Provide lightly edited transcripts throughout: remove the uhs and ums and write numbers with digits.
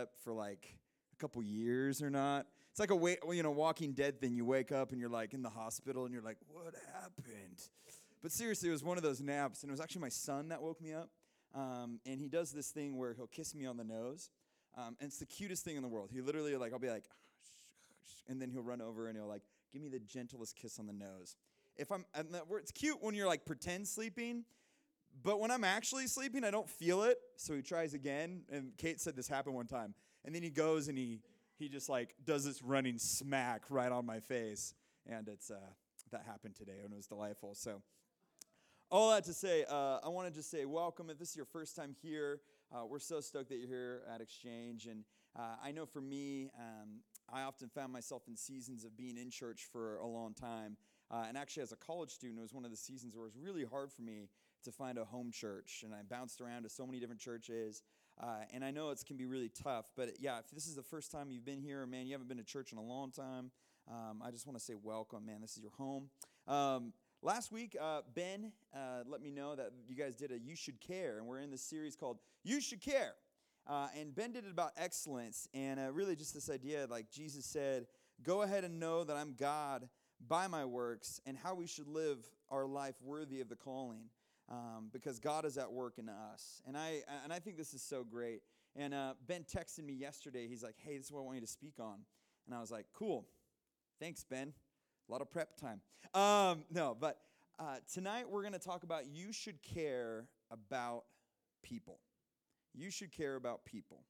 slept for like a couple years or not. It's like a Walking Dead thing. You wake up and you're like in the hospital and you're like, what happened? But seriously, it was one of those naps, and it was actually my son that woke me up. And he does this thing where he'll kiss me on the nose, and it's the cutest thing in the world. He literally, like, I'll be like, and then he'll run over and he'll like give me the gentlest kiss on the nose. It's cute when you're like pretend sleeping, but when I'm actually sleeping, I don't feel it. So he tries again, and Kate said this happened one time, and then he goes and he just like does this running smack right on my face, and it's that happened today, and it was delightful. So. All that to say, I want to just say welcome. If this is your first time here, we're so stoked that you're here at Exchange. And I know for me, I often found myself in seasons of being in church for a long time. And actually, as a college student, it was one of the seasons where it was really hard for me to find a home church. And I bounced around to so many different churches. And I know it can be really tough. But yeah, if this is the first time you've been here, man, you haven't been to church in a long time, I just want to say welcome, man. This is your home. Last week, Ben let me know that you guys did a You Should Care, and we're in this series called You Should Care. And Ben did it about excellence, and really just this idea, like Jesus said, go ahead and know that I'm God by my works, and how we should live our life worthy of the calling, because God is at work in us. And I think this is so great. And Ben texted me yesterday. He's like, hey, this is what I want you to speak on. And I was like, cool. Thanks, Ben. A lot of prep time. Tonight we're going to talk about you should care about people. You should care about people.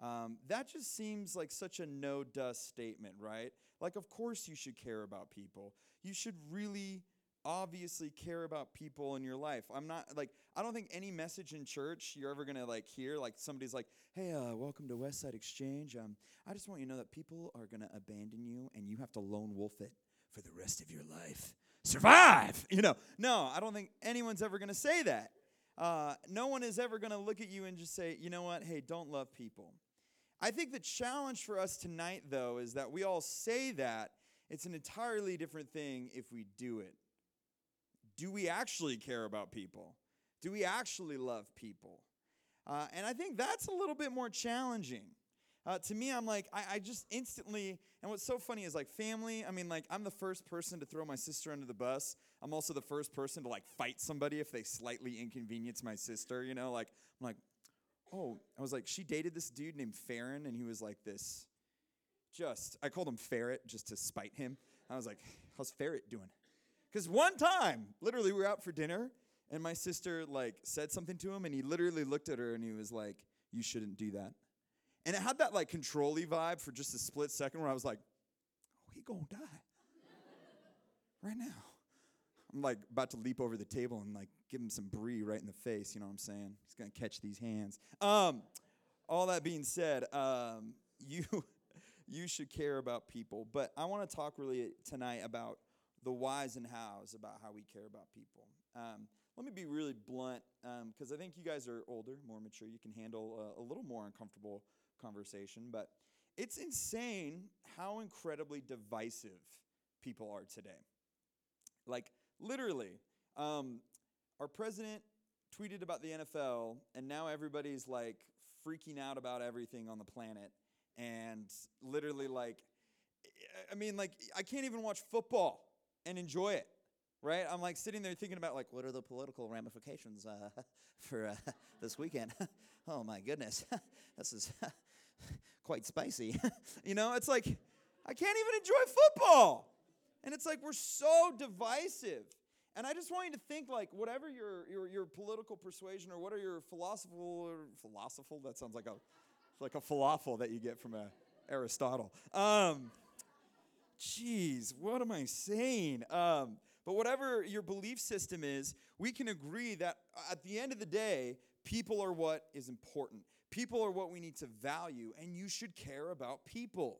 That just seems like such a no-dust statement, right? Like, of course you should care about people. You should really obviously care about people in your life. I don't think any message in church you're ever going to like hear, like somebody's like, hey, welcome to Westside Exchange. I just want you to know that people are going to abandon you and you have to lone wolf it for the rest of your life. Survive! No, I don't think anyone's ever going to say that. No one is ever going to look at you and just say, you know what, hey, don't love people. I think the challenge for us tonight, though, is that we all say that. It's an entirely different thing if we do it. Do we actually care about people? Do we actually love people? And I think that's a little bit more challenging. To me, I'm like, I just instantly, and what's so funny is like family, I mean, like I'm the first person to throw my sister under the bus. I'm also the first person to like fight somebody if they slightly inconvenience my sister, like, I'm like, oh, I was like, she dated this dude named Farron, and he was like this, I called him Ferret just to spite him. I was like, how's Ferret doing? Because one time, literally we were out for dinner, and my sister like said something to him, and he literally looked at her, and he was like, you shouldn't do that. And it had that, like, control-y vibe for just a split second where I was like, oh, he gonna die right now. I'm, like, about to leap over the table and, like, give him some brie right in the face, you know what I'm saying? He's gonna catch these hands. All that being said, you should care about people. But I want to talk really tonight about the whys and hows about how we care about people. Let me be really blunt, because I think you guys are older, more mature. You can handle a little more uncomfortable conversation, but it's insane how incredibly divisive people are today. Like, literally, our president tweeted about the NFL, and now everybody's, like, freaking out about everything on the planet, and literally, like, I mean, like, I can't even watch football and enjoy it, right? I'm, like, sitting there thinking about, like, what are the political ramifications for this weekend? Oh, my goodness. This is quite spicy. It's like, I can't even enjoy football. And it's like, we're so divisive. And I just want you to think, like, whatever your political persuasion or what are your philosophical, that sounds like a falafel that you get from Aristotle. Jeez, what am I saying? But whatever your belief system is, we can agree that at the end of the day, people are what is important. People are what we need to value, and you should care about people.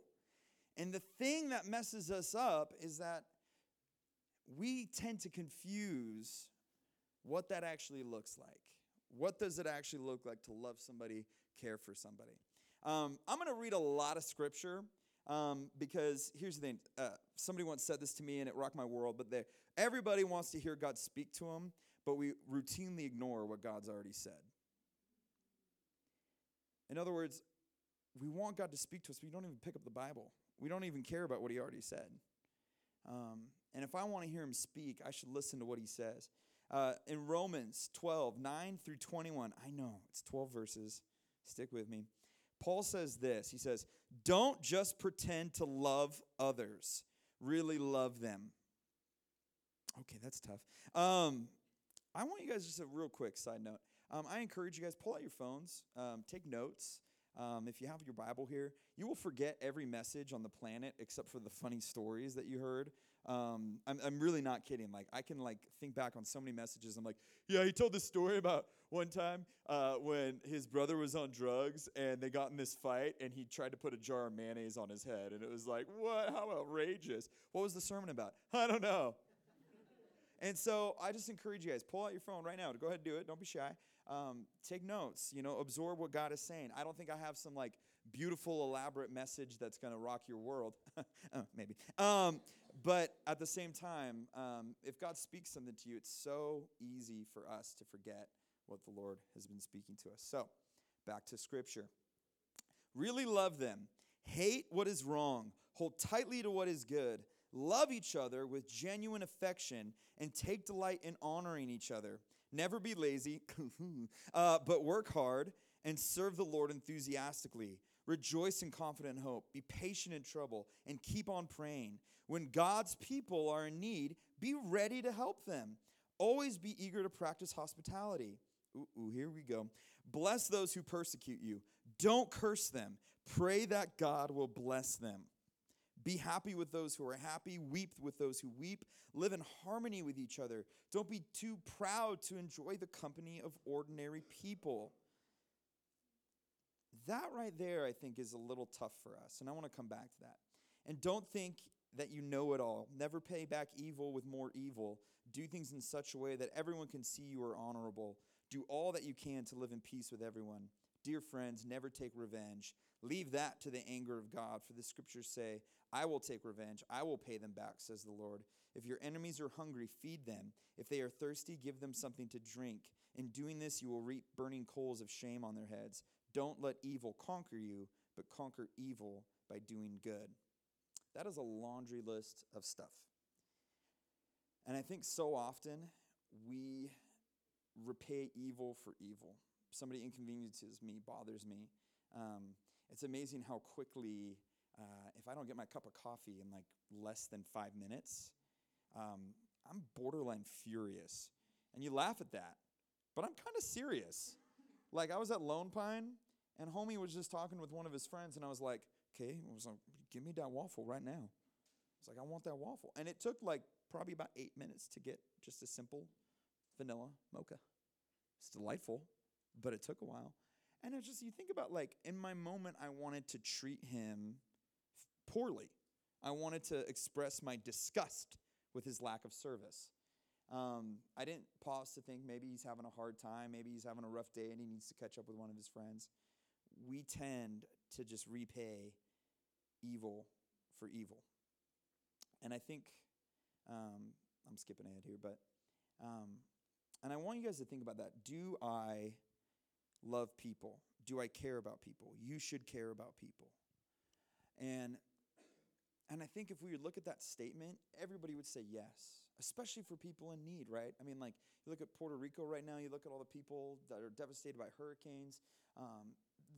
And the thing that messes us up is that we tend to confuse what that actually looks like. What does it actually look like to love somebody, care for somebody? I'm going to read a lot of scripture because here's the thing. Somebody once said this to me, and it rocked my world, but everybody wants to hear God speak to them, but we routinely ignore what God's already said. In other words, we want God to speak to us, but we don't even pick up the Bible. We don't even care about what he already said. And if I want to hear him speak, I should listen to what he says. In Romans 12, 9 through 21, I know, it's 12 verses. Stick with me. Paul says this. He says, don't just pretend to love others. Really love them. Okay, that's tough. I want you guys, just a real quick side note. I encourage you guys, pull out your phones. Take notes. If you have your Bible here, you will forget every message on the planet except for the funny stories that you heard. I'm really not kidding. Like, I can like think back on so many messages. I'm like, yeah, he told this story about one time when his brother was on drugs and they got in this fight and he tried to put a jar of mayonnaise on his head. And it was like, what? How outrageous. What was the sermon about? I don't know. And so I just encourage you guys, pull out your phone right now. Go ahead and do it. Don't be shy. Take notes, you know, absorb what God is saying. I don't think I have some like beautiful, elaborate message that's going to rock your world. Maybe. But at the same time, if God speaks something to you, it's so easy for us to forget what the Lord has been speaking to us. So back to Scripture. Really love them. Hate what is wrong. Hold tightly to what is good. Love each other with genuine affection and take delight in honoring each other. Never be lazy, but work hard and serve the Lord enthusiastically. Rejoice in confident hope. Be patient in trouble and keep on praying. When God's people are in need, be ready to help them. Always be eager to practice hospitality. Ooh, here we go. Bless those who persecute you. Don't curse them. Pray that God will bless them. Be happy with those who are happy. Weep with those who weep. Live in harmony with each other. Don't be too proud to enjoy the company of ordinary people. That right there, I think, is a little tough for us, and I want to come back to that. And don't think that you know it all. Never pay back evil with more evil. Do things in such a way that everyone can see you are honorable. Do all that you can to live in peace with everyone. Dear friends, never take revenge. Leave that to the anger of God, for the Scriptures say, I will take revenge, I will pay them back, says the Lord. If your enemies are hungry, feed them. If they are thirsty, give them something to drink. In doing this, you will reap burning coals of shame on their heads. Don't let evil conquer you, but conquer evil by doing good. That is a laundry list of stuff. And I think so often we repay evil for evil. Somebody inconveniences me, bothers me. It's amazing how quickly, if I don't get my cup of coffee in like less than 5 minutes, I'm borderline furious. And you laugh at that, but I'm kind of serious. Like, I was at Lone Pine, and homie was just talking with one of his friends, and I was like, okay, I was like, give me that waffle right now. I was like, I want that waffle. And it took like probably about 8 minutes to get just a simple vanilla mocha. It's delightful, but it took a while. And it's just, you think about, like, in my moment, I wanted to treat him poorly. I wanted to express my disgust with his lack of service. I didn't pause to think maybe he's having a hard time, maybe he's having a rough day and he needs to catch up with one of his friends. We tend to just repay evil for evil. And I think, I'm skipping ahead here, but, and I want you guys to think about that. Do I love people? Do I care about people? You should care about people. And I think if we would look at that statement, everybody would say yes, especially for people in need, right? I mean, like, you look at Puerto Rico right now, you look at all the people that are devastated by hurricanes.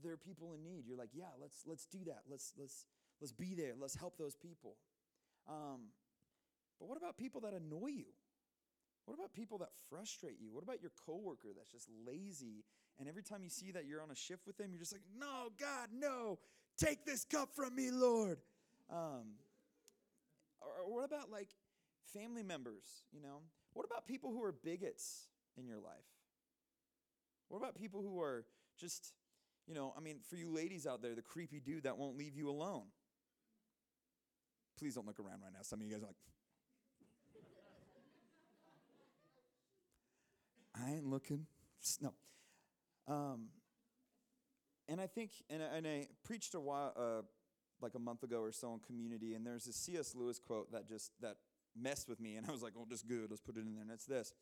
There are people in need. You're like, yeah, let's do that. Let's be there. Let's help those people. But what about people that annoy you? What about people that frustrate you? What about your coworker that's just lazy, and every time you see that you're on a shift with them, you're just like, no, God, no, take this cup from me, Lord. Or what about, like, family members, you know? What about people who are bigots in your life? What about people who are just, you know, I mean, for you ladies out there, the creepy dude that won't leave you alone? Please don't look around right now. Some of you guys are like... I ain't looking. No. And I think, and I preached a while, like a month ago or so, in community, and there's a C.S. Lewis quote that messed with me, and I was like, oh, just good, let's put it in there, and it's this.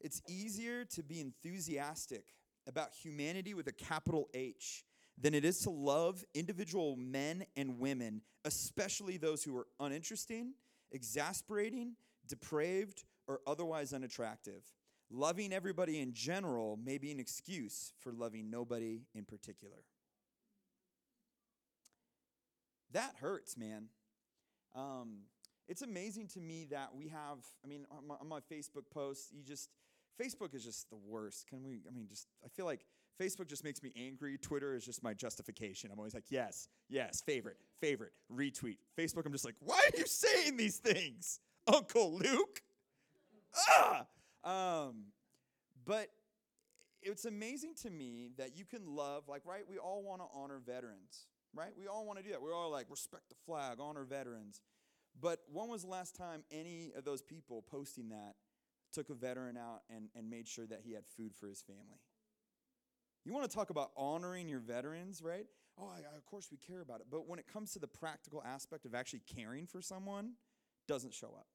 It's easier to be enthusiastic about humanity with a capital H than it is to love individual men and women, especially those who are uninteresting, exasperating, depraved, or otherwise unattractive. Loving everybody in general may be an excuse for loving nobody in particular. That hurts, man. It's amazing to me that we have, on my Facebook posts, Facebook is just the worst. I feel like Facebook just makes me angry. Twitter is just my justification. I'm always like, yes, favorite, retweet. Facebook, I'm just like, why are you saying these things, Uncle Luke? But it's amazing to me that you can love, we all want to honor veterans, right? We all want to do that. We're all like, respect the flag, honor veterans. But when was the last time any of those people posting that took a veteran out and made sure that he had food for his family? You want to talk about honoring your veterans, right? Of course we care about it. But when it comes to the practical aspect of actually caring for someone, doesn't show up.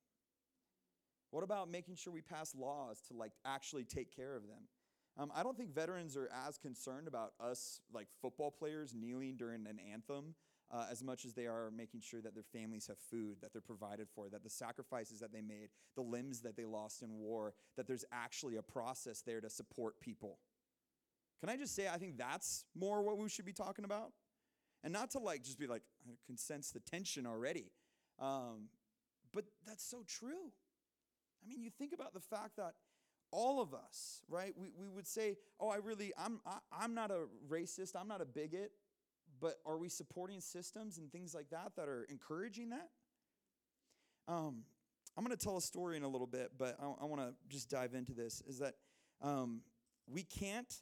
What about making sure we pass laws to actually take care of them? I don't think veterans are as concerned about us football players kneeling during an anthem as much as they are making sure that their families have food, that they're provided for, that the sacrifices that they made, the limbs that they lost in war, that there's actually a process there to support people. Can I just say I think that's more what we should be talking about? And not to just be I can sense the tension already. But that's so true. You think about the fact that all of us, right? We would say, I'm not a racist, I'm not a bigot, but are we supporting systems and things like that that are encouraging that? I'm going to tell a story in a little bit, but I want to just dive into this, is that we can't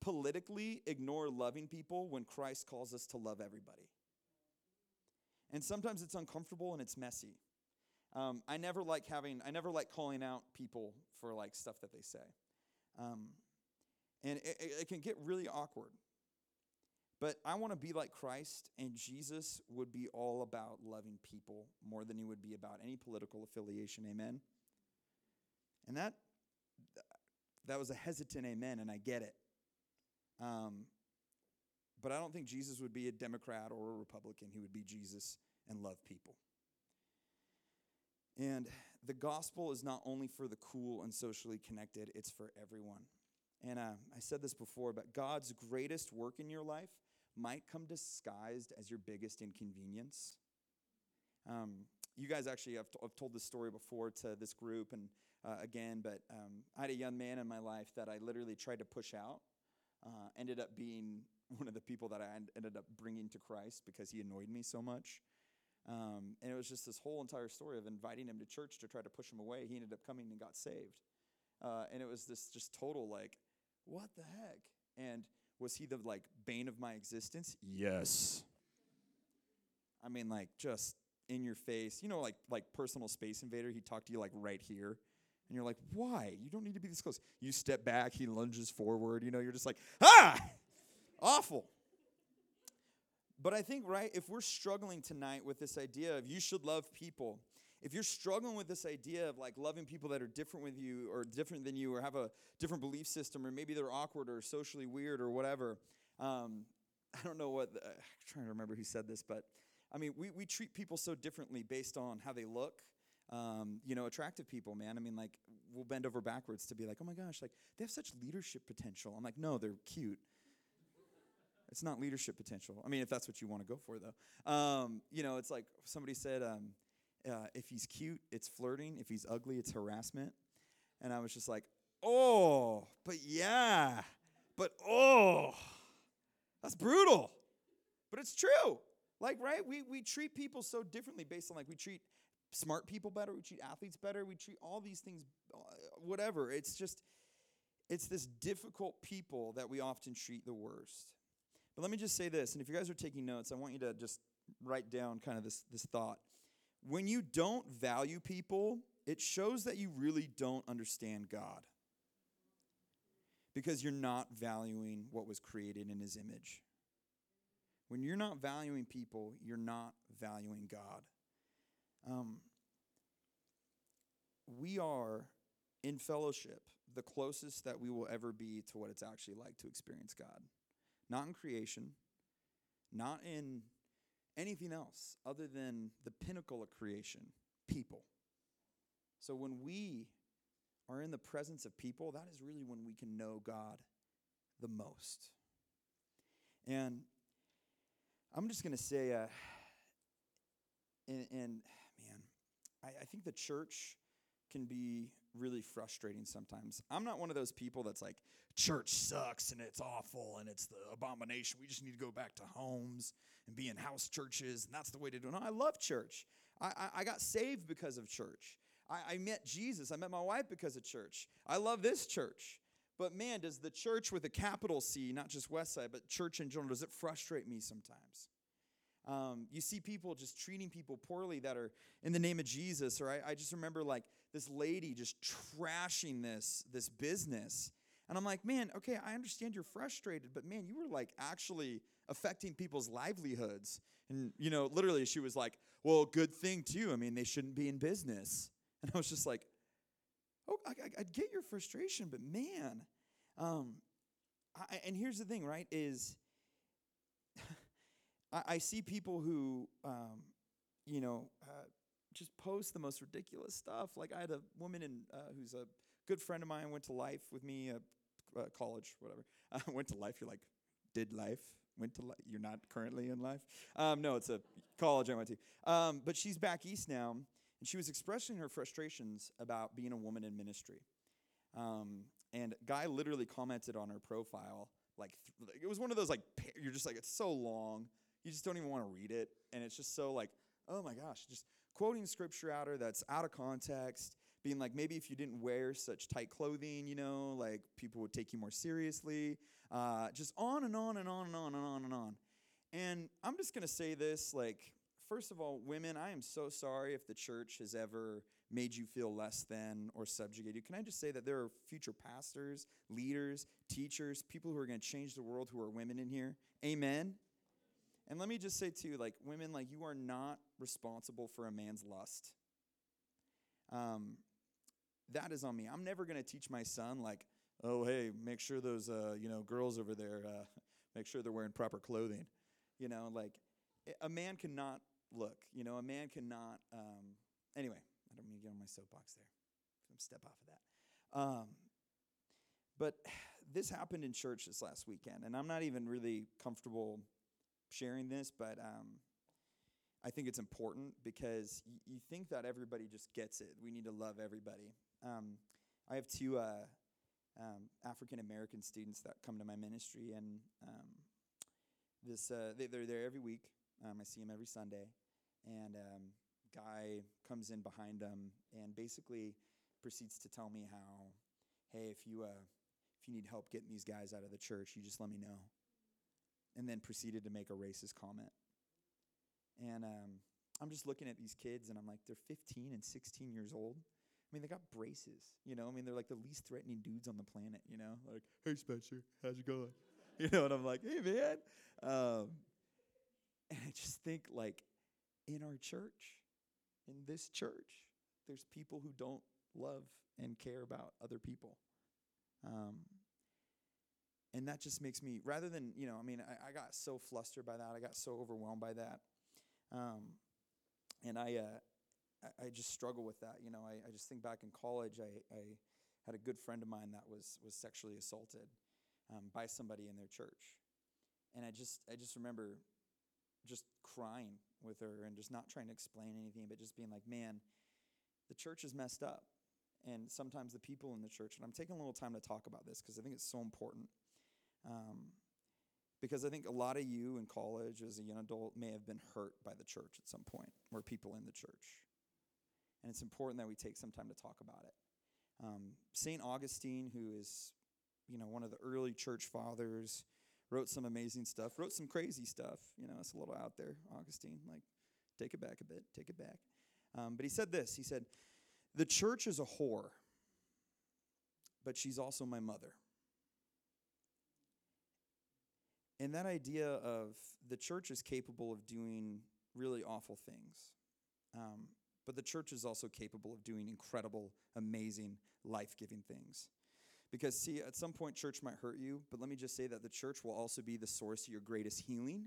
politically ignore loving people when Christ calls us to love everybody. And sometimes it's uncomfortable and it's messy. I never like calling out people for stuff that they say. And it can get really awkward. But I want to be like Christ, and Jesus would be all about loving people more than he would be about any political affiliation, amen? And that was a hesitant amen, and I get it. But I don't think Jesus would be a Democrat or a Republican. He would be Jesus and love people. And the gospel is not only for the cool and socially connected, it's for everyone. And I said this before, but God's greatest work in your life might come disguised as your biggest inconvenience. You guys actually, I've told this story before to this group and again, but I had a young man in my life that I literally tried to push out. Ended up being one of the people that I ended up bringing to Christ because he annoyed me so much. And it was just this whole entire story of inviting him to church to try to push him away. He ended up coming and got saved. And it was this just total what the heck? And was he the bane of my existence? Yes. Just in your face. Like personal space invader. He talked to you right here. And you're like, why? You don't need to be this close. You step back. He lunges forward. You're just like, ah, awful. But I think, right, if we're struggling tonight with this idea of you should love people, if you're struggling with this idea of loving people that are different with you or different than you or have a different belief system or maybe they're awkward or socially weird or whatever, I don't know what, I'm trying to remember who said this, but we treat people so differently based on how they look. Attractive people, man. We'll bend over backwards to be oh my gosh, they have such leadership potential. I'm like, no, they're cute. It's not leadership potential. If that's what you want to go for, though. It's like somebody said, if he's cute, it's flirting. If he's ugly, it's harassment. And I was just like, oh, but yeah, but oh, that's brutal. But it's true. Right, we treat people so differently based on we treat smart people better, we treat athletes better, we treat all these things, whatever. It's this difficult people that we often treat the worst. But let me just say this, and if you guys are taking notes, I want you to just write down kind of this thought. When you don't value people, it shows that you really don't understand God. Because you're not valuing what was created in his image. When you're not valuing people, you're not valuing God. We are, in fellowship, the closest that we will ever be to what it's actually like to experience God. Not in creation, not in anything else other than the pinnacle of creation, people. So when we are in the presence of people, that is really when we can know God the most. And I'm just going to say, I think the church can be really frustrating sometimes. I'm not one of those people that's like, church sucks and it's awful and it's the abomination. We just need to go back to homes and be in house churches, and that's the way to do it. No, I love church. I got saved because of church. I met Jesus. I met my wife because of church. I love this church. But man, does the church with a capital C, not just Westside, but church in general, does it frustrate me sometimes? You see people just treating people poorly that are in the name of Jesus. Or I just remember like this lady just trashing this business. And I'm like, man, okay, I understand you're frustrated, but man, you were like actually affecting people's livelihoods. And, you know, literally she was like, well, good thing too. I mean, they shouldn't be in business. And I was just like, oh, I get your frustration, but man. And here's the thing, right, is I see people who, just post the most ridiculous stuff. Like I had a woman who's a good friend of mine, went to life with me, college, whatever. Went to life, you're like, did life? Went to life? You're not currently in life? No, it's a college I went to. But she's back east now, and she was expressing her frustrations about being a woman in ministry. And a guy literally commented on her profile, like, it was one of those, like, you're just like, it's so long. You just don't even want to read it. And it's just so like, oh my gosh, just quoting scripture at her that's out of context, being like, maybe if you didn't wear such tight clothing, you know, like people would take you more seriously. Just on and on and on and on and on and on. And I'm just going to say this, like, first of all, women, I am so sorry if the church has ever made you feel less than or subjugated you. Can I just say that there are future pastors, leaders, teachers, people who are going to change the world who are women in here? Amen. And let me just say, too, like, women, like, you are not responsible for a man's lust. That is on me. I'm never going to teach my son, like, oh, hey, make sure those, girls over there, make sure they're wearing proper clothing. You know, like, a man cannot look. You know, a man cannot, anyway, I don't mean to get on my soapbox there. I'm step off of that. But this happened in church this last weekend, and I'm not even really comfortable sharing this, but I think it's important because you think that everybody just gets it. We need to love everybody. I have two African-American students that come to my ministry, and they're there every week. I see them every Sunday, and guy comes in behind them and basically proceeds to tell me how, hey, if you need help getting these guys out of the church, you just let me know. And then proceeded to make a racist comment. And I'm just looking at these kids, and I'm like, they're 15 and 16 years old. I mean, they got braces, you know? I mean, they're like the least threatening dudes on the planet, you know? Like, hey, Spencer, how's it going? You know, and I'm like, hey, man. And I just think, like, in our church, in this church, there's people who don't love and care about other people. And that just makes me, rather than, you know, I mean, I got so flustered by that. I got so overwhelmed by that. And I just struggle with that. You know, I just think back in college, I had a good friend of mine that was sexually assaulted by somebody in their church. And I just remember just crying with her and just not trying to explain anything, but just being like, man, the church is messed up. And sometimes the people in the church, and I'm taking a little time to talk about this because I think it's so important. Because I think a lot of you in college as a young adult may have been hurt by the church at some point or people in the church. And it's important that we take some time to talk about it. Saint Augustine, who is, you know, one of the early church fathers, wrote some amazing stuff, wrote some crazy stuff. You know, it's a little out there, Augustine, like, take it back a bit, take it back. But he said this, he said, the church is a whore, but she's also my mother. And that idea of the church is capable of doing really awful things, but the church is also capable of doing incredible, amazing, life-giving things. Because, see, at some point, church might hurt you, but let me just say that the church will also be the source of your greatest healing,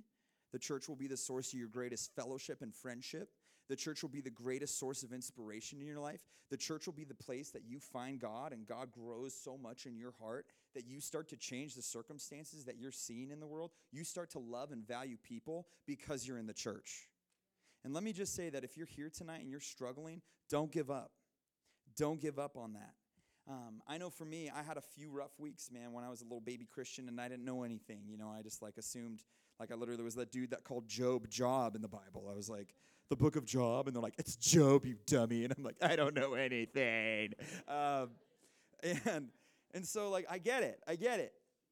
The church will be the source of your greatest fellowship and friendship. The church will be the greatest source of inspiration in your life. The church will be the place that you find God, and God grows so much in your heart that you start to change the circumstances that you're seeing in the world. You start to love and value people because you're in the church. And let me just say that if you're here tonight and you're struggling, don't give up. Don't give up on that. I know for me, I had a few rough weeks, man, when I was a little baby Christian and I didn't know anything. You know, I just like assumed, like I literally was that dude that called Job in the Bible. I was like, the book of Job, and they're like, it's Job, you dummy. And I'm like, I don't know anything. And so like, I get it.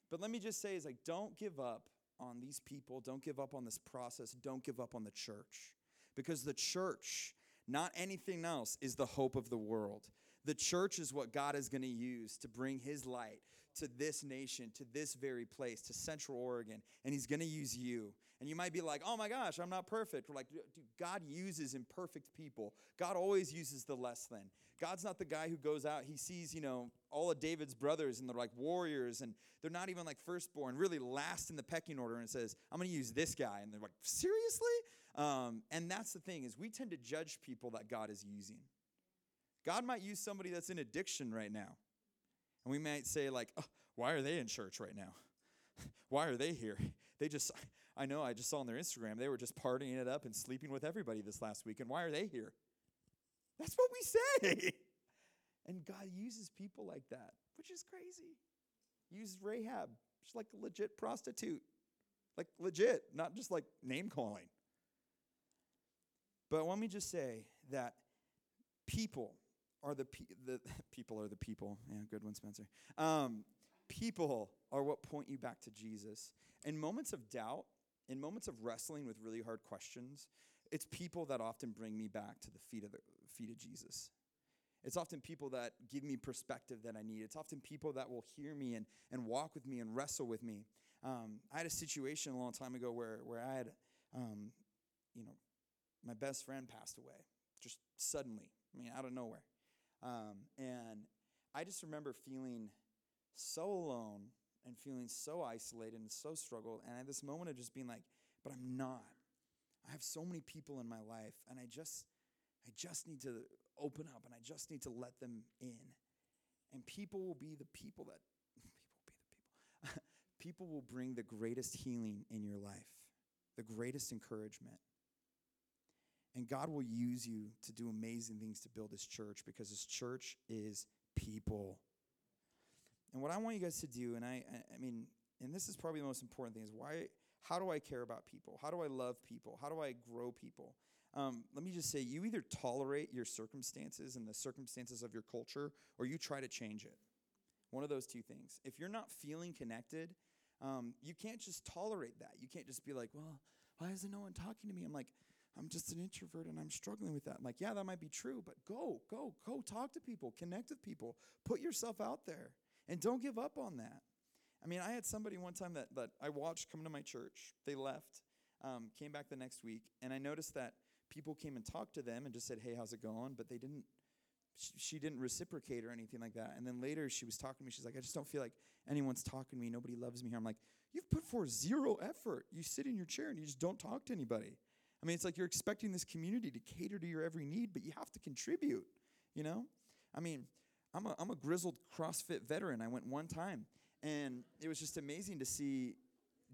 But let me just say is like, don't give up on these people. Don't give up on this process. Don't give up on the church, because the church, not anything else, is the hope of the world. The church is what God is going to use to bring his light to this nation, to this very place, to Central Oregon, and he's going to use you. And you might be like, oh my gosh, I'm not perfect. We're like, dude, God uses imperfect people. God always uses the less than. God's not the guy who goes out, he sees, you know, all of David's brothers, and they're like warriors, and they're not even like firstborn, really last in the pecking order, and says, I'm going to use this guy. And they're like, seriously? And that's the thing, is we tend to judge people that God is using. God might use somebody that's in addiction right now. And we might say like, oh, why are they in church right now? Why are they here? I just saw on their Instagram, they were just partying it up and sleeping with everybody this last week. And why are they here? That's what we say. And God uses people like that, which is crazy. He uses Rahab. She's like a legit prostitute. Like legit, not just like name calling. But let me just say that people are the people. Yeah, good one, Spencer. People are what point you back to Jesus. In moments of doubt, in moments of wrestling with really hard questions, it's people that often bring me back to the feet of Jesus. It's often people that give me perspective that I need. It's often people that will hear me and walk with me and wrestle with me. I had a situation a long time ago where I had, my best friend passed away just suddenly. I mean, out of nowhere. And I just remember feeling so alone and feeling so isolated and so struggled. And I had this moment of just being like, but I'm not. I have so many people in my life, and I just need to open up, and I just need to let them in. And people will bring the greatest healing in your life, the greatest encouragement. And God will use you to do amazing things to build his church, because his church is people. And what I want you guys to do, and I mean, this is probably the most important thing, is how do I care about people? How do I love people? How do I grow people? Let me just say, you either tolerate your circumstances and the circumstances of your culture, or you try to change it. One of those two things. If you're not feeling connected, you can't just tolerate that. You can't just be like, well, why isn't no one talking to me? I'm like, I'm just an introvert and I'm struggling with that. I'm like, yeah, that might be true, but go talk to people, connect with people, put yourself out there, and don't give up on that. I mean, I had somebody one time that I watched come to my church. They left, came back the next week, and I noticed that people came and talked to them and just said, hey, how's it going? But they didn't, she didn't reciprocate or anything like that. And then later she was talking to me. She's like, I just don't feel like anyone's talking to me. Nobody loves me here. I'm like, you've put forth zero effort. You sit in your chair and you just don't talk to anybody. I mean, it's like you're expecting this community to cater to your every need, but you have to contribute, you know? I mean, I'm a grizzled CrossFit veteran. I went one time, and it was just amazing to see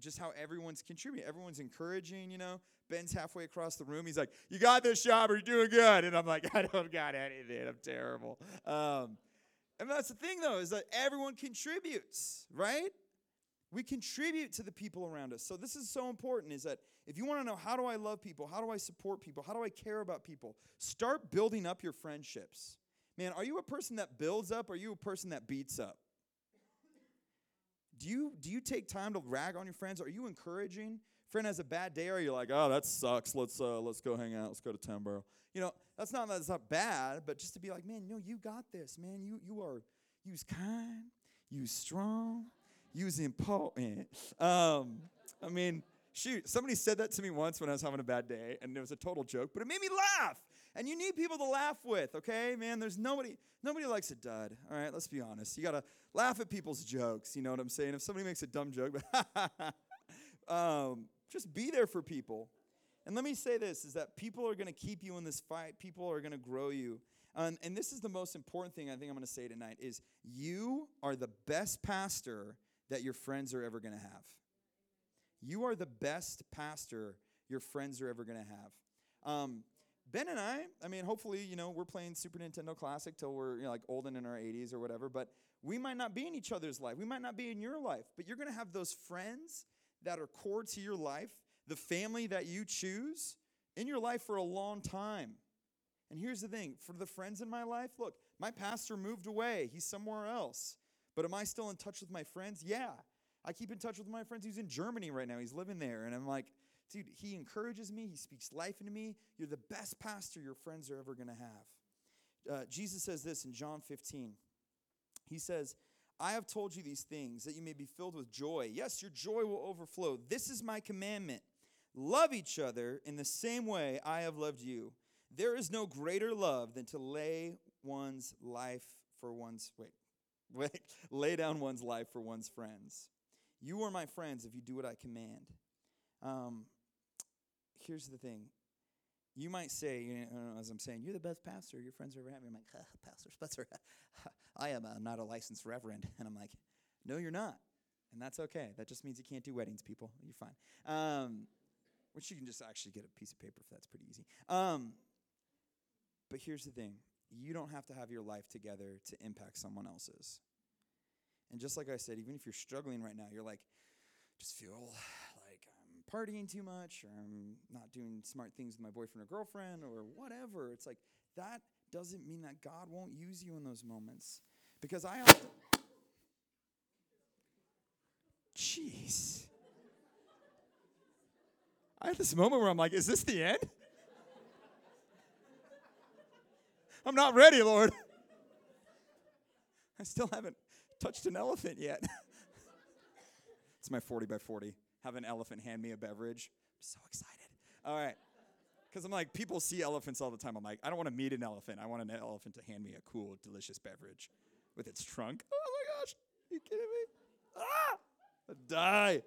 just how everyone's contributing. Everyone's encouraging, you know? Ben's halfway across the room. He's like, you got this, job, or you're doing good. And I'm like, I don't got anything. I'm terrible. And that's the thing, though, is that everyone contributes, right? We contribute to the people around us. So this is so important, is that if you want to know how do I love people, how do I support people, how do I care about people, start building up your friendships. Man, are you a person that builds up, or are you a person that beats up? Do you take time to rag on your friends? Are you encouraging? Friend has a bad day, or you're like, oh, that sucks. Let's go hang out. Let's go to 10 Barrel. You know, that's not bad, but just to be like, man, no, you got this, man. You's kind, you's strong. Use important. I mean, shoot, somebody said that to me once when I was having a bad day, and it was a total joke, but it made me laugh. And you need people to laugh with, okay? Man, there's nobody likes a dud, all right? Let's be honest. You got to laugh at people's jokes, you know what I'm saying? If somebody makes a dumb joke, Just be there for people. And let me say this, is that people are going to keep you in this fight. People are going to grow you. And this is the most important thing I think I'm going to say tonight, is you are the best pastor that your friends are ever going to have. You are the best pastor your friends are ever going to have. Ben and I mean, hopefully, you know, we're playing Super Nintendo Classic till we're, you know, like old and in our 80s or whatever, but we might not be in each other's life. We might not be in your life, but you're going to have those friends that are core to your life, the family that you choose, in your life for a long time. And here's the thing, for the friends in my life, look, my pastor moved away. He's somewhere else. But am I still in touch with my friends? Yeah. I keep in touch with my friends. He's in Germany right now. He's living there. And I'm like, dude, he encourages me. He speaks life into me. You're the best pastor your friends are ever going to have. Jesus says this in John 15. He says, I have told you these things that you may be filled with joy. Yes, your joy will overflow. This is my commandment. Love each other in the same way I have loved you. There is no greater love than to lay down one's life for one's friends. You are my friends if you do what I command. Here's the thing. You might say, you know, as I'm saying, you're the best pastor your friends ever had. I'm like, Pastor Spencer, I am not a licensed reverend. And I'm like, no, you're not. And that's okay. That just means you can't do weddings, people. You're fine. Which you can just actually get a piece of paper if that's pretty easy. But here's the thing. You don't have to have your life together to impact someone else's. And just like I said, even if you're struggling right now, you're like, just feel like I'm partying too much, or I'm not doing smart things with my boyfriend or girlfriend, or whatever. It's like, that doesn't mean that God won't use you in those moments. Because I often... Jeez. I had this moment where I'm like, is this the end? I'm not ready, Lord. I still haven't touched an elephant yet. It's my 40 by 40. Have an elephant hand me a beverage. I'm so excited. All right. Because I'm like, people see elephants all the time. I'm like, I don't want to meet an elephant. I want an elephant to hand me a cool, delicious beverage with its trunk. Oh, my gosh. Are you kidding me? Ah! I'll die.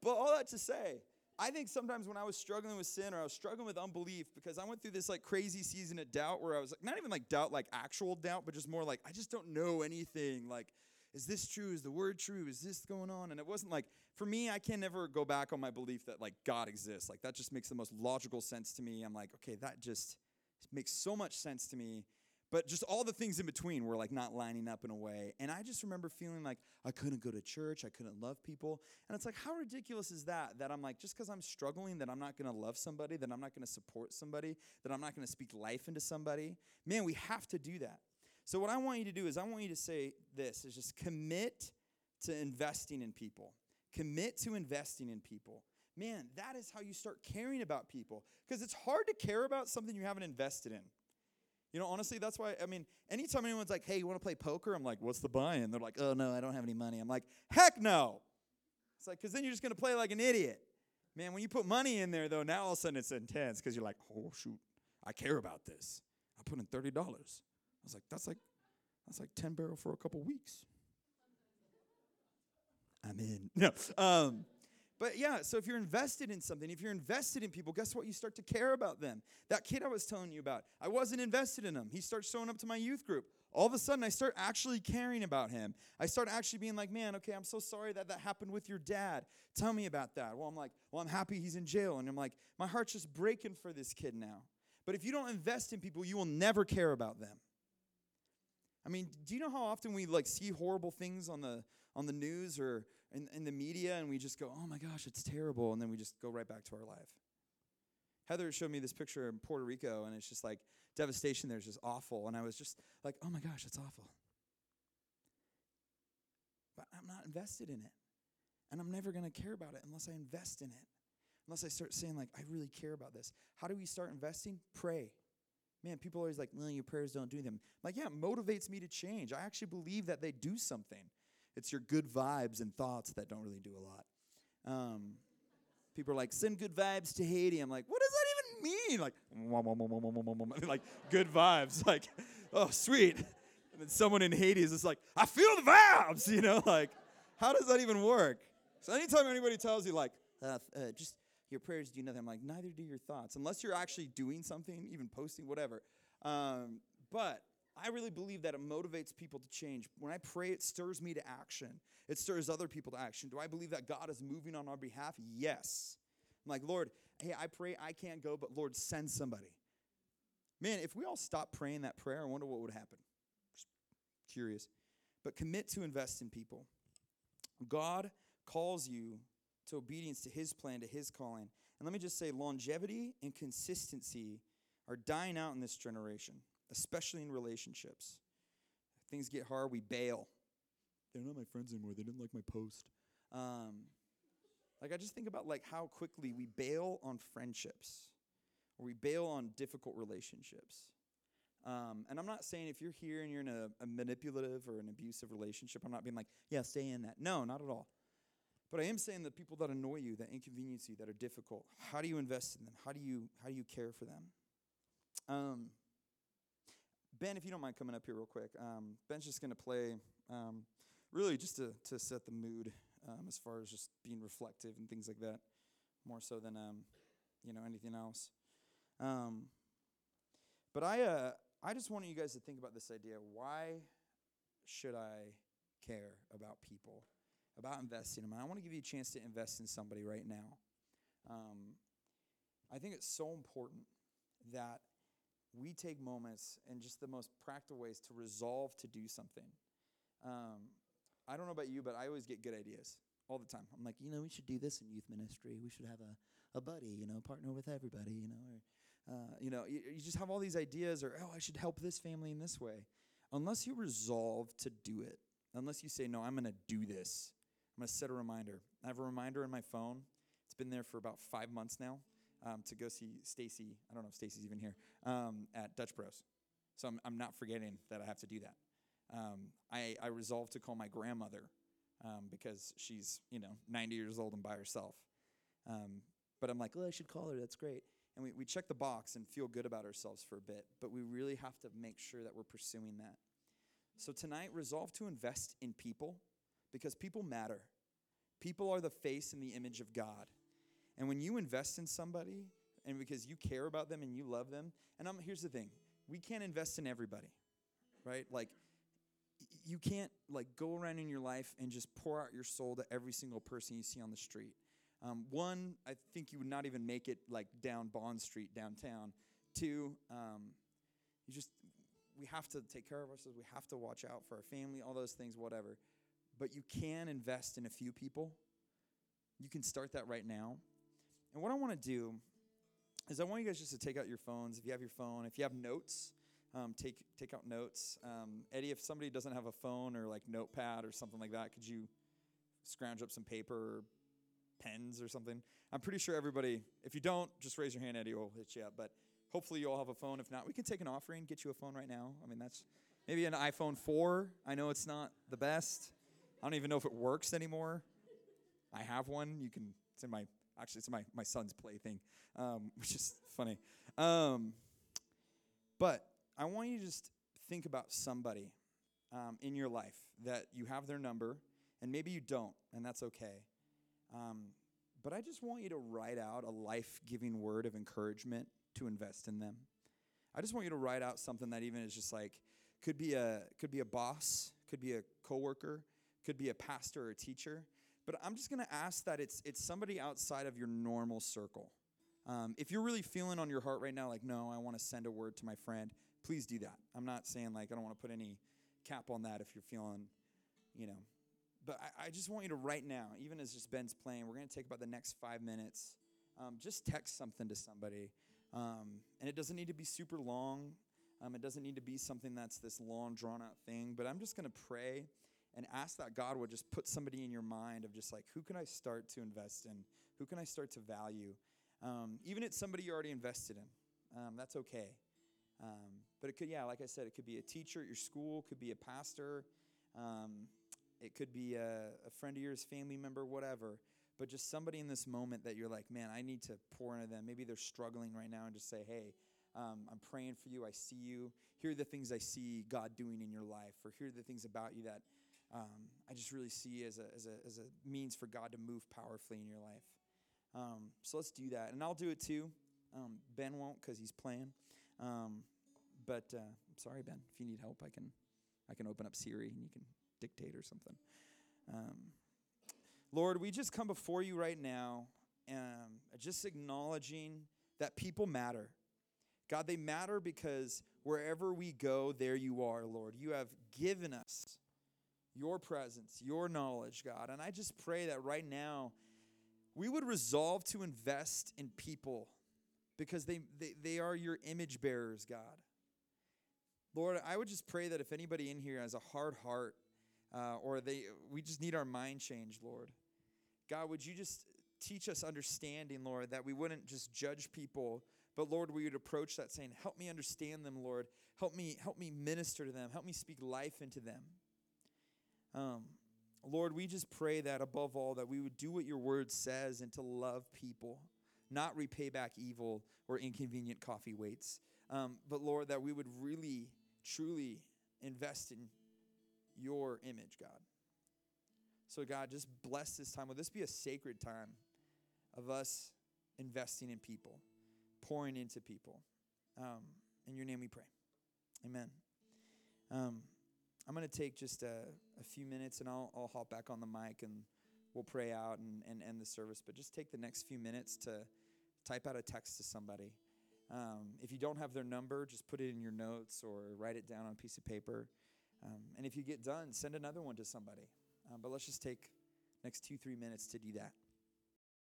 But all that to say, I think sometimes when I was struggling with sin, or I was struggling with unbelief, because I went through this like crazy season of doubt where I was like, not even like doubt, like actual doubt, but just more like, I just don't know anything. Like, is this true? Is the word true? Is this going on? And it wasn't like, for me, I can never go back on my belief that like God exists. Like that just makes the most logical sense to me. I'm like, okay, that just makes so much sense to me. But just all the things in between were like not lining up in a way. And I just remember feeling like I couldn't go to church. I couldn't love people. And it's like, how ridiculous is that? That I'm like, just because I'm struggling, that I'm not going to love somebody, that I'm not going to support somebody, that I'm not going to speak life into somebody. Man, we have to do that. So what I want you to do is I want you to say this, is just commit to investing in people. Commit to investing in people. Man, that is how you start caring about people. Because it's hard to care about something you haven't invested in. You know, honestly, that's why, I mean, anytime anyone's like, hey, you want to play poker? I'm like, what's the buy-in? They're like, oh, no, I don't have any money. I'm like, heck no. It's like, because then you're just going to play like an idiot. Man, when you put money in there, though, now all of a sudden it's intense because you're like, oh, shoot, I care about this. I put in $30. I was like, that's like 10 barrel for a couple weeks. I'm in. No. But yeah, so if you're invested in something, if you're invested in people, guess what? You start to care about them. That kid I was telling you about, I wasn't invested in him. He starts showing up to my youth group. All of a sudden, I start actually caring about him. I start actually being like, man, okay, I'm so sorry that happened with your dad. Tell me about that. Well, I'm like, well, I'm happy he's in jail. And I'm like, my heart's just breaking for this kid now. But if you don't invest in people, you will never care about them. I mean, do you know how often we like see horrible things on the news or in the media, and we just go, oh my gosh, it's terrible, and then we just go right back to our life. Heather showed me this picture in Puerto Rico, and it's just like devastation there is just awful, and I was just like, oh my gosh, it's awful. But I'm not invested in it, and I'm never going to care about it unless I invest in it, unless I start saying, like, I really care about this. How do we start investing? Pray. Man, people are always like, well, your prayers don't do them. I'm like, yeah, it motivates me to change. I actually believe that they do something. It's your good vibes and thoughts that don't really do a lot. People are like, send good vibes to Haiti. I'm like, what does that even mean? Like, like good vibes. Like, oh, sweet. And then someone in Haiti is just like, I feel the vibes. You know, like, how does that even work? So anytime anybody tells you, like, just your prayers do nothing. I'm like, neither do your thoughts. Unless you're actually doing something, even posting, whatever. But I really believe that it motivates people to change. When I pray, it stirs me to action. It stirs other people to action. Do I believe that God is moving on our behalf? Yes. I'm like, Lord, hey, I pray I can't go, but Lord, send somebody. Man, if we all stopped praying that prayer, I wonder what would happen. Just curious. But commit to invest in people. God calls you to obedience to his plan, to his calling. And let me just say, longevity and consistency are dying out in this generation, especially in relationships. If things get hard, we bail. They're not my friends anymore. They didn't like my post. Like, I just think about, like, how quickly we bail on friendships or we bail on difficult relationships. And I'm not saying if you're here and you're in a manipulative or an abusive relationship, I'm not being like, yeah, stay in that. No, not at all. But I am saying the people that annoy you, that inconvenience you, that are difficult, how do you invest in them? How do you care for them? Ben, if you don't mind coming up here real quick. Ben's just going to play, really just to set the mood as far as just being reflective and things like that, more so than, anything else. But I just wanted you guys to think about this idea. Why should I care about people, about investing in them? I want to give you a chance to invest in somebody right now. I think it's so important that we take moments in just the most practical ways to resolve to do something. I don't know about you, but I always get good ideas all the time. I'm like, we should do this in youth ministry. We should have a buddy, partner with everybody, or you just have all these ideas, or, I should help this family in this way. Unless you resolve to do it, unless you say, no, I'm going to do this. I'm going to set a reminder. I have a reminder in my phone. It's been there for about 5 months now to go see Stacy. I don't know if Stacy's even here, at Dutch Bros. So I'm not forgetting that I have to do that. I resolved to call my grandmother because she's, 90 years old and by herself. But I'm like, I should call her. That's great. And we check the box and feel good about ourselves for a bit, but we really have to make sure that we're pursuing that. So tonight, resolve to invest in people because people matter. People are the face and the image of God. And when you invest in somebody and because you care about them and you love them, and here's the thing, we can't invest in everybody, right? Like, you can't, go around in your life and just pour out your soul to every single person you see on the street. One, I think you would not even make it down Bond Street downtown. Two, we have to take care of ourselves. We have to watch out for our family, all those things, whatever. But you can invest in a few people. You can start that right now. And what I want to do is I want you guys just to take out your phones. If you have your phone, if you have notes, take out notes. Eddie, if somebody doesn't have a phone or notepad or something like that, could you scrounge up some paper or pens or something? I'm pretty sure everybody, if you don't, just raise your hand, Eddie will hit you up. But hopefully you all have a phone. If not, we can take an offering, get you a phone right now. That's maybe an iPhone 4. I know it's not the best. I don't even know if it works anymore. I have one. You can, it's in my son's play thing, which is funny. But I want you to just think about somebody in your life that you have their number, and maybe you don't, and that's okay. But I just want you to write out a life-giving word of encouragement to invest in them. I just want you to write out something that even is just could be a boss, could be a coworker, could be a pastor or a teacher. But I'm just going to ask that it's somebody outside of your normal circle. If you're really feeling on your heart right now, no, I want to send a word to my friend, please do that. I'm not saying, I don't want to put any cap on that if you're feeling, But I just want you to right now, even as just Ben's playing, we're going to take about the next 5 minutes. Just text something to somebody. And it doesn't need to be super long. It doesn't need to be something that's this long, drawn-out thing. But I'm just going to pray and ask that God would just put somebody in your mind of just who can I start to invest in? Who can I start to value? Even if it's somebody you already invested in. That's okay. But it could, like I said, it could be a teacher at your school. It could be a pastor. It could be a friend of yours, family member, whatever. But just somebody in this moment that you're man, I need to pour into them. Maybe they're struggling right now and just say, hey, I'm praying for you. I see you. Here are the things I see God doing in your life. Or here are the things about you that I just really see as a means for God to move powerfully in your life. So let's do that. And I'll do it too. Ben won't because he's playing. But I'm sorry, Ben. If you need help, I can open up Siri and you can dictate or something. Lord, we just come before you right now, just acknowledging that people matter. God, they matter because wherever we go, there you are, Lord. You have given us your presence, your knowledge, God. And I just pray that right now we would resolve to invest in people because they are your image bearers, God. Lord, I would just pray that if anybody in here has a hard heart or we just need our mind changed, Lord. God, would you just teach us understanding, Lord, that we wouldn't just judge people, but Lord, we would approach that saying, help me understand them, Lord. Help me minister to them. Help me speak life into them. Lord, we just pray that above all, that we would do what your word says and to love people, not repay back evil or inconvenient coffee waits. But Lord, that we would really, truly invest in your image, God. So God, just bless this time. Will this be a sacred time of us investing in people, pouring into people? In your name we pray. Amen. I'm going to take just a few minutes, and I'll hop back on the mic, and we'll pray out and end the service. But just take the next few minutes to type out a text to somebody. If you don't have their number, just put it in your notes or write it down on a piece of paper. And if you get done, send another one to somebody. But let's just take next 2-3 minutes to do that.